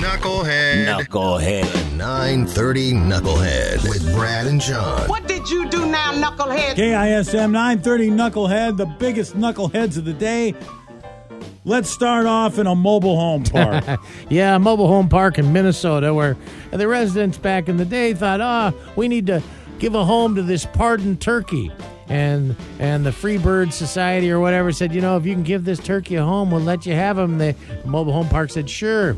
Knucklehead. The 930 Knucklehead with Brad and John. What did you do now, Knucklehead? KISM 930 Knucklehead, the biggest knuckleheads of the day. Let's start off in a mobile home park. Yeah, a mobile home park in Minnesota where the residents back in the day thought, we need to give a home to this pardoned turkey. And the Free Bird Society or whatever said, if you can give this turkey a home, we'll let you have him. The mobile home park said, sure.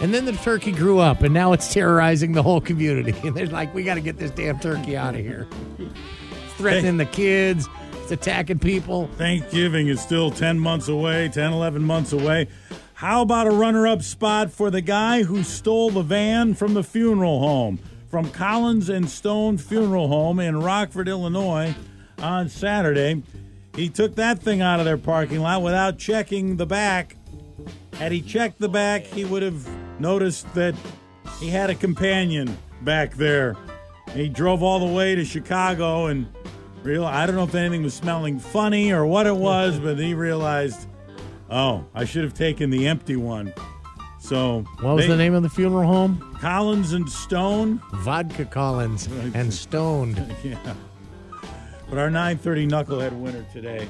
And then the turkey grew up, and now it's terrorizing the whole community. And they're like, we got to get this damn turkey out of here. It's threatening the kids. Attacking people. Thanksgiving is still 11 months away. How about a runner-up spot for the guy who stole the van from the funeral home, from Collins and Stone Funeral Home in Rockford, Illinois, on Saturday? He took that thing out of their parking lot without checking the back. Had he checked the back, he would have noticed that he had a companion back there. He drove all the way to Chicago and I don't know if anything was smelling funny or what it was, but he realized, I should have taken the empty one. So, what was the name of the funeral home? Collins and Stone. Vodka Collins and Stoned. Yeah. But our 930 Knucklehead winner today,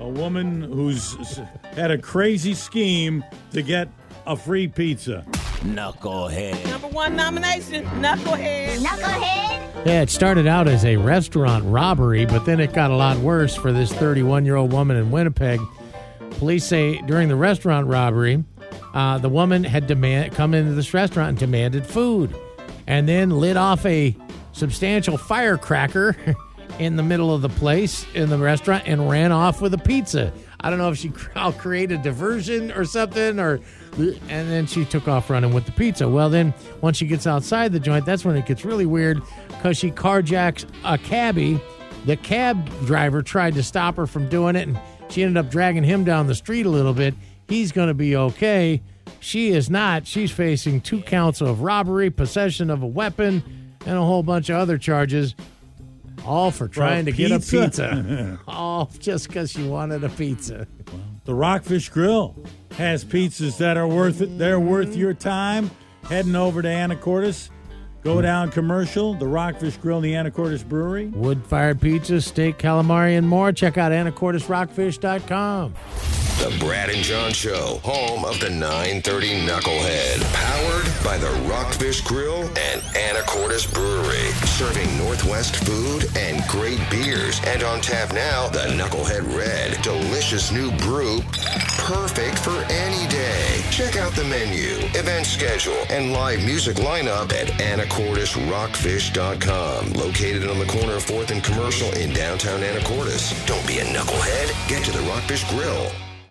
a woman who's had a crazy scheme to get a free pizza. Knucklehead. Number one nomination, Knucklehead. Knucklehead. Yeah, it started out as a restaurant robbery, but then it got a lot worse for this 31-year-old woman in Winnipeg. Police say during the restaurant robbery, the woman had come into this restaurant and demanded food and then lit off a substantial firecracker in the middle of the place in the restaurant and ran off with a pizza. I don't know if she created diversion or something, and then she took off running with the pizza. Well, then once she gets outside the joint, that's when it gets really weird because she carjacks a cabbie. The cab driver tried to stop her from doing it, and she ended up dragging him down the street a little bit. He's going to be okay. She is not. She's facing 2 counts of robbery, possession of a weapon, and a whole bunch of other charges. All for trying to get a pizza. All just because she wanted a pizza. Well, the Rockfish Grill has pizzas that are worth it. They're worth your time. Heading over to Anacortes. Go down Commercial, the Rockfish Grill and the Anacortes Brewery. Wood-fired pizza, steak, calamari, and more. Check out AnacortesRockfish.com. The Brad and John Show, home of the 930 Knucklehead. Powered by the Rockfish Grill and Anacortes Brewery. Serving Northwest food and great beers. And on tap now, the Knucklehead Red. Delicious new brew, perfect for any day. Check out the menu, event schedule, and live music lineup at AnacortesRockfish.com. Located on the corner of 4th and Commercial in downtown Anacortes. Don't be a knucklehead. Get to the Rockfish Grill.